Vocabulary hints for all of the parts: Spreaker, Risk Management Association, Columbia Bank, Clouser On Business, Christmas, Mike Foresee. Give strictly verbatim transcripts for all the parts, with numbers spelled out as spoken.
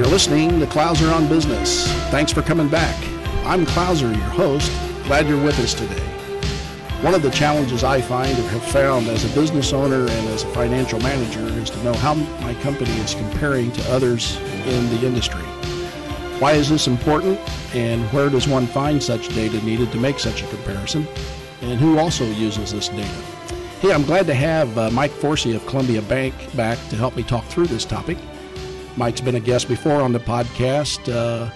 You're listening to Clouser On Business. Thanks for coming back. I'm Clouser, your host. Glad you're with us today. One of the challenges I find and have found as a business owner and as a financial manager is to know how my company is comparing to others in the industry. Why is this important, and where does one find such data needed to make such a comparison, and who also uses this data? Hey, I'm glad to have uh, Mike Foresee of Columbia Bank back to help me talk through this topic. Mike's been a guest before on the podcast. Uh,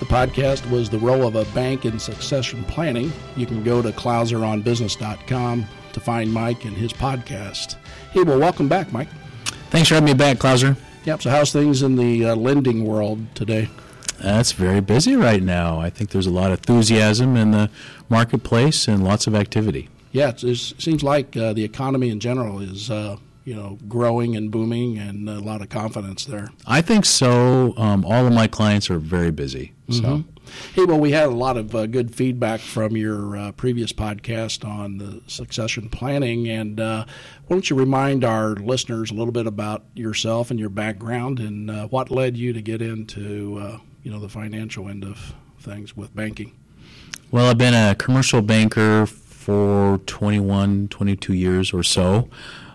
the podcast was the role of a bank in succession planning. You can go to clouser on business dot com to find Mike and his podcast. Hey, well, welcome back, Mike. Thanks for having me back, Clouser. Yep, so how's things in the uh, lending world today? That's very busy right now. I think there's a lot of enthusiasm in the marketplace and lots of activity. Yeah, it seems like uh, the economy in general is uh, you know, growing and booming, and a lot of confidence there. I think so. Um, all of my clients are very busy. So, mm-hmm. Hey, well, we had a lot of uh, good feedback from your uh, previous podcast on the succession planning, and uh, why don't you remind our listeners a little bit about yourself and your background, and uh, what led you to get into uh, you know, the financial end of things with banking? Well, I've been a commercial banker for twenty-one, twenty-two years or so.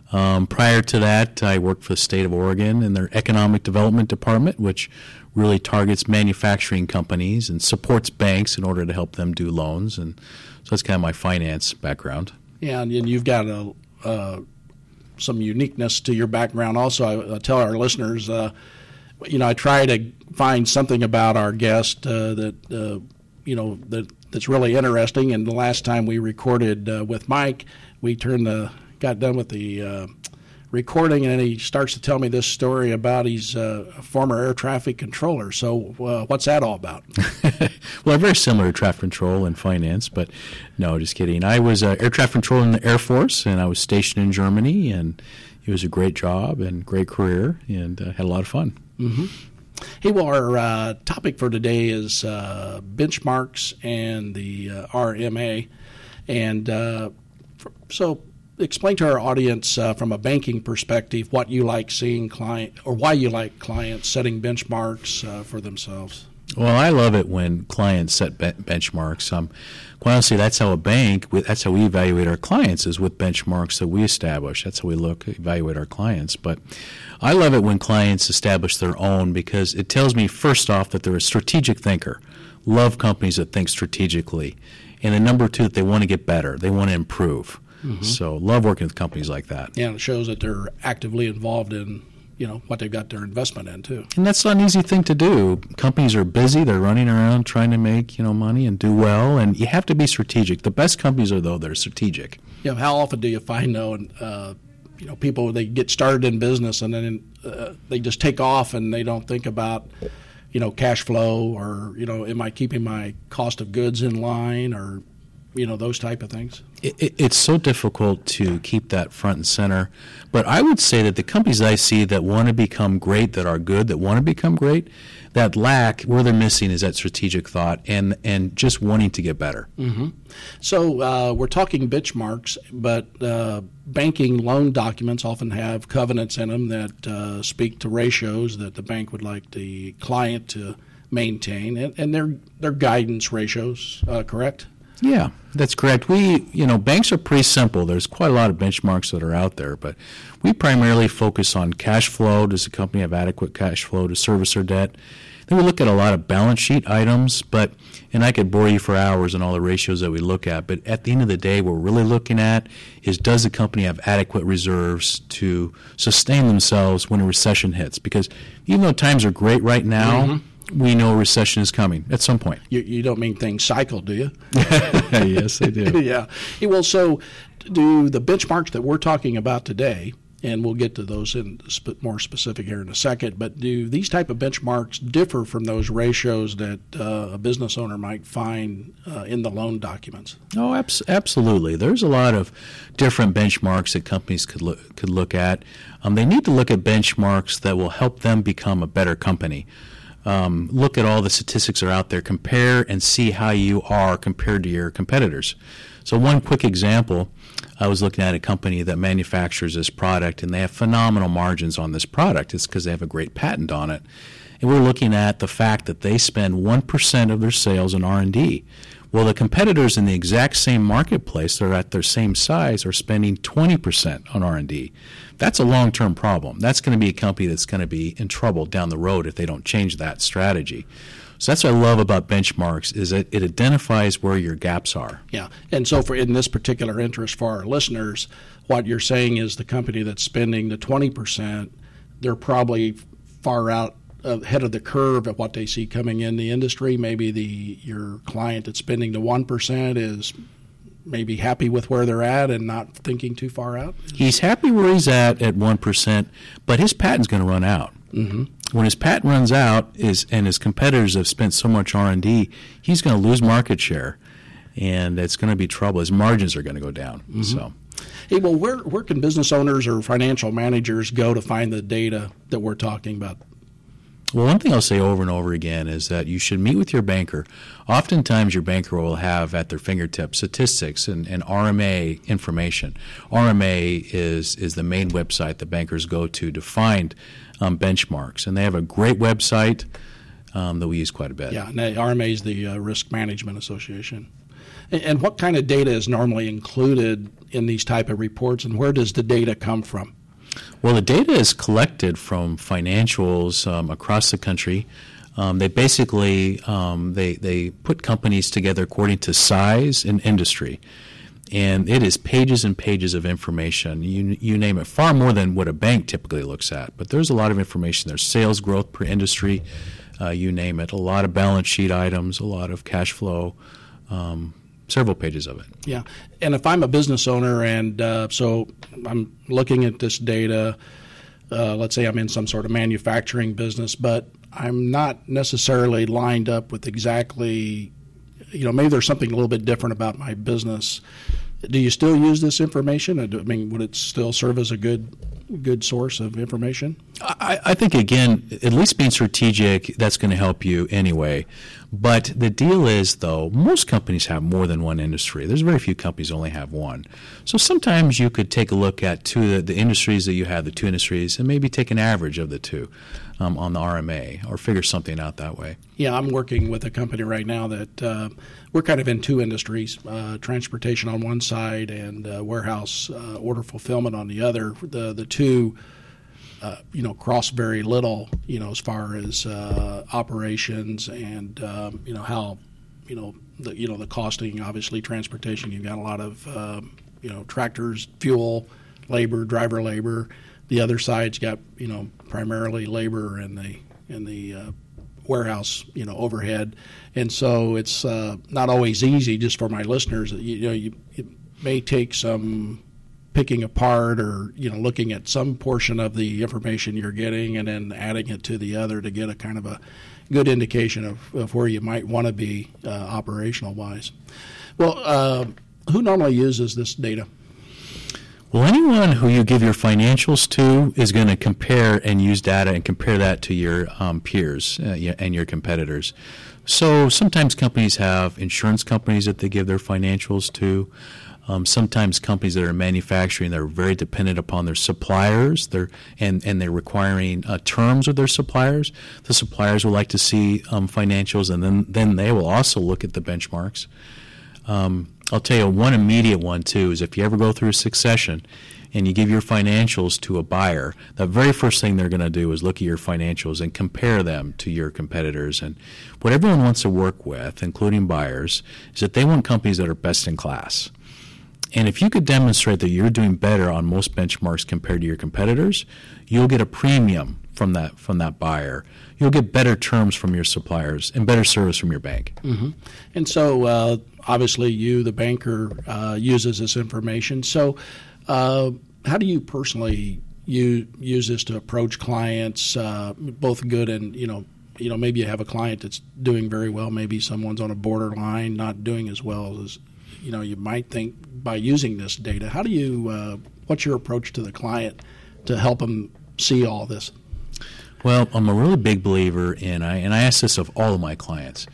Um, prior to that, I worked for the state of Oregon in their economic development department, which really targets manufacturing companies and supports banks in order to help them do loans. And so that's kind of my finance background. Yeah, and you've got a, uh, some uniqueness to your background also. I, I tell our listeners, uh, you know, I try to find something about our guest uh, that, uh, you know, that that's really interesting. And the last time we recorded uh, with Mike, we turned the got done with the uh, recording, and he starts to tell me this story about he's uh, a former air traffic controller. So uh, what's that all about? Well, very similar to traffic control and finance, but no, just kidding. I was an air traffic controller in the Air Force, and I was stationed in Germany, and it was a great job and great career, and uh, had a lot of fun. Mm-hmm. Hey, well, our uh, topic for today is uh, benchmarks and the uh, R M A. And uh, for, so explain to our audience uh, from a banking perspective what you like seeing client, or why you like clients setting benchmarks uh, for themselves. Well, I love it when clients set be- benchmarks. Um, quite honestly, that's how a bank, that's how we evaluate our clients, is with benchmarks that we establish. That's how we look, evaluate our clients. But I love it when clients establish their own, because it tells me, first off, that they're a strategic thinker. Love companies that think strategically. And then number two, that they want to get better. They want to improve. Mm-hmm. So love working with companies like that. Yeah, and it shows that they're actively involved in, you know, what they've got their investment in, too. And that's not an easy thing to do. Companies are busy. They're running around trying to make, you know, money and do well, and you have to be strategic. The best companies are, though, that are strategic. Yeah, how often do you find, though, uh, you know, people, they get started in business, and then uh, they just take off, and they don't think about, you know, cash flow, or, you know, am I keeping my cost of goods in line, or, you know, those type of things? It, it, it's so difficult to keep that front and center. But I would say that the companies I see that want to become great, that are good, that want to become great, that lack, where they're missing is that strategic thought and, and just wanting to get better. Mm-hmm. So uh, we're talking benchmarks, but uh, banking loan documents often have covenants in them that uh, speak to ratios that the bank would like the client to maintain, and, and they're, they're guidance ratios, uh, correct? Yeah, that's correct. We, you know, banks are pretty simple. There's quite a lot of benchmarks that are out there, but we primarily focus on cash flow. Does the company have adequate cash flow to service their debt? Then we look at a lot of balance sheet items, but, and I could bore you for hours on all the ratios that we look at, but at the end of the day, what we're really looking at is, does the company have adequate reserves to sustain themselves when a recession hits? Because even though times are great right now, mm-hmm. we know recession is coming at some point. You, you don't mean things cycle, do you? Yes, I do. Yeah. Well, so do the benchmarks that we're talking about today, and we'll get to those in more specific here in a second, but do these type of benchmarks differ from those ratios that uh, a business owner might find uh, in the loan documents? Oh, abs- absolutely. There's a lot of different benchmarks that companies could look, could look at. Um, they need to look at benchmarks that will help them become a better company. Um, look at all the statistics that are out there, compare and see how you are compared to your competitors. So one quick example, I was looking at a company that manufactures this product, and they have phenomenal margins on this product. It's because they have a great patent on it. And we're looking at the fact that they spend one percent of their sales in R and D. Well, the competitors in the exact same marketplace that are at their same size are spending twenty percent on R and D. That's a long-term problem. That's going to be a company that's going to be in trouble down the road if they don't change that strategy. So that's what I love about benchmarks, is that it identifies where your gaps are. Yeah, and so for in this particular interest for our listeners, what you're saying is the company that's spending the twenty percent, they're probably far out ahead of the curve at what they see coming in the industry. Maybe the your client that's spending the one percent is maybe happy with where they're at and not thinking too far out. He's happy where he's at at one percent, but his patent's going to run out. Mm-hmm. When his patent runs out is and his competitors have spent so much R and D, he's going to lose market share, and it's going to be trouble. His margins are going to go down. Mm-hmm. So, hey, well, where where can business owners or financial managers go to find the data that we're talking about? Well, one thing I'll say over and over again is that you should meet with your banker. Oftentimes your banker will have at their fingertips statistics and, and R M A information. R M A is, is the main website that bankers go to to find um, benchmarks. And they have a great website um, that we use quite a bit. Yeah, and R M A is the uh, Risk Management Association. And, and what kind of data is normally included in these type of reports, and where does the data come from? Well, the data is collected from financials um, across the country. Um, they basically um, they they put companies together according to size and industry, and it is pages and pages of information. You you name it, far more than what a bank typically looks at. But there's a lot of information. There's sales growth per industry, uh, you name it. A lot of balance sheet items, a lot of cash flow. Um, Several pages of it. Yeah. And if I'm a business owner and uh, so I'm looking at this data, uh, let's say I'm in some sort of manufacturing business, but I'm not necessarily lined up with exactly, you know, maybe there's something a little bit different about my business. Do you still use this information? I mean, would it still serve as a good good source of information? I, I think, again, at least being strategic, that's going to help you anyway. But the deal is, though, most companies have more than one industry. There's very few companies that only have one. So sometimes you could take a look at two of the, the industries that you have, the two industries, and maybe take an average of the two um, on the R M A or figure something out that way. Yeah, I'm working with a company right now that uh, we're kind of in two industries, uh, transportation on one side and uh, warehouse uh, order fulfillment on the other. The, the two To, uh, you know, cross very little, you know, as far as uh, operations and, um, you know, how, you know, the, you know, the costing, obviously transportation, you've got a lot of, um, you know, tractors, fuel, labor, driver labor. The other side's got, you know, primarily labor and the, and the uh, warehouse, you know, overhead. And so it's uh, not always easy just for my listeners. You, you know, you, it may take some picking apart or, you know, looking at some portion of the information you're getting and then adding it to the other to get a kind of a good indication of, of where you might want to be uh, operational-wise. Well, uh, who normally uses this data? Well, anyone who you give your financials to is going to compare and use data and compare that to your um, peers uh, and your competitors. So sometimes companies have insurance companies that they give their financials to. Um, sometimes companies that are manufacturing, they're very dependent upon their suppliers, they're, and, and they're requiring uh, terms with their suppliers. The suppliers will like to see um, financials, and then, then they will also look at the benchmarks. Um, I'll tell you one immediate one, too, is if you ever go through a succession and you give your financials to a buyer, the very first thing they're going to do is look at your financials and compare them to your competitors. And what everyone wants to work with, including buyers, is that they want companies that are best in class. And if you could demonstrate that you're doing better on most benchmarks compared to your competitors, you'll get a premium from that from that buyer. You'll get better terms from your suppliers and better service from your bank. Mm-hmm. And so, uh, obviously, you, the banker, uh, uses this information. So, uh, how do you personally you use this to approach clients, uh, both good and, you know, you know, maybe you have a client that's doing very well, maybe someone's on a borderline, not doing as well as, you know, you might think by using this data. How do you, uh, what's your approach to the client to help them see all this? Well, I'm a really big believer in, I, and I ask this of all of my clients,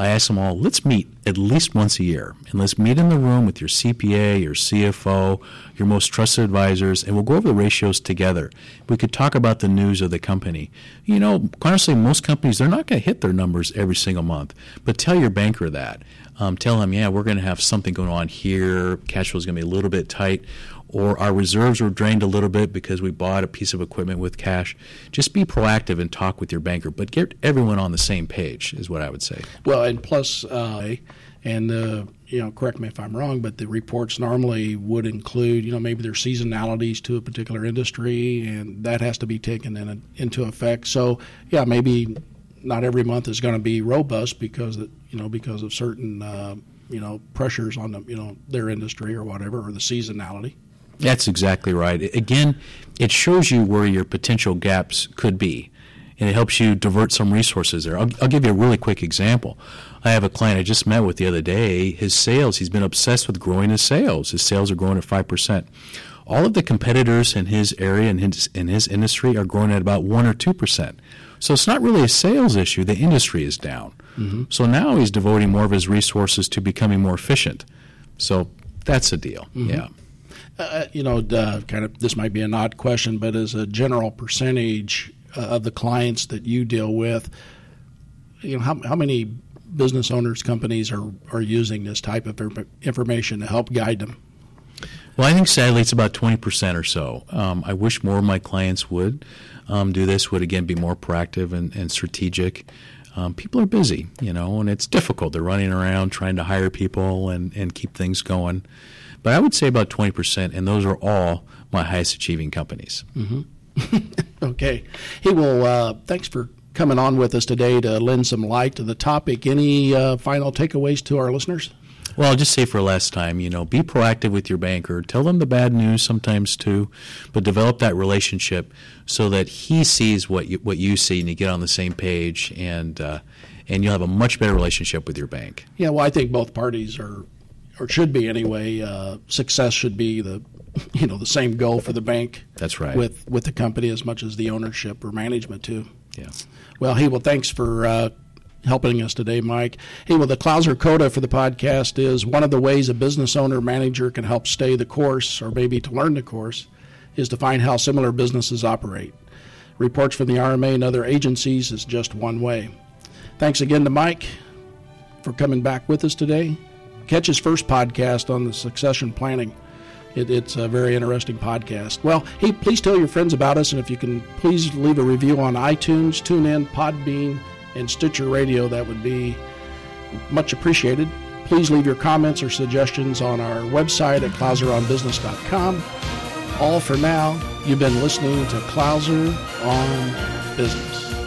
I asked them all, let's meet at least once a year, and let's meet in the room with your C P A, your C F O, your most trusted advisors, and we'll go over the ratios together. We could talk about the news of the company. You know, honestly, most companies, they're not going to hit their numbers every single month, but tell your banker that. Um, tell him, yeah, we're going to have something going on here, cash flow is going to be a little bit tight, or our reserves were drained a little bit because we bought a piece of equipment with cash. Just be proactive and talk with your banker, but get everyone on the same page is what I would say. Well, and plus, uh, and uh, you know, correct me if I'm wrong, but the reports normally would include, you know, maybe there's seasonalities to a particular industry, and that has to be taken in a, into effect. So, yeah, maybe not every month is going to be robust because, you know, because of certain, uh, you know, pressures on the, you know, their industry or whatever, or the seasonality. That's exactly right. Again, it shows you where your potential gaps could be, and it helps you divert some resources there. I'll, I'll give you a really quick example. I have a client I just met with the other day. His sales, he's been obsessed with growing his sales. His sales are growing at five percent. All of the competitors in his area and in his, in his industry are growing at about one or two percent. So it's not really a sales issue. The industry is down. Mm-hmm. So now he's devoting more of his resources to becoming more efficient. So that's a deal, mm-hmm. yeah. Uh, you know, uh, kind of. This might be an odd question, but as a general percentage uh, of the clients that you deal with, you know, how, how many business owners, companies are, are using this type of information to help guide them? Well, I think sadly it's about twenty percent or so. Um, I wish more of my clients would um, do this, would again be more proactive and, and strategic. Um, people are busy, you know, and it's difficult. They're running around trying to hire people and, and keep things going. But I would say about twenty percent, and those are all my highest-achieving companies. Mm-hmm. Okay. Hey, well, uh, thanks for coming on with us today to lend some light to the topic. Any uh, final takeaways to our listeners? Well, I'll just say for last time, you know, be proactive with your banker. Tell them the bad news sometimes too, but develop that relationship so that he sees what you, what you see and you get on the same page, and uh, and you'll have a much better relationship with your bank. Yeah, well, I think both parties are, or should be anyway, uh, success should be the, you know, the same goal for the bank. That's right. With, with the company as much as the ownership or management too. Yeah. Well, hey, well, thanks for uh, helping us today, Mike. Hey, well, the Clouser Coda for the podcast is one of the ways a business owner manager can help stay the course, or maybe to learn the course, is to find how similar businesses operate. Reports from the R M A and other agencies is just one way. Thanks again to Mike for coming back with us today. Catch his first podcast on the succession planning. It, it's a very interesting podcast. Well, hey, please tell your friends about us, and if you can, please leave a review on iTunes, TuneIn, Podbean, and Stitcher Radio. That would be much appreciated. Please leave your comments or suggestions on our website at clouser on business dot com. All for now, you've been listening to Clouser on Business.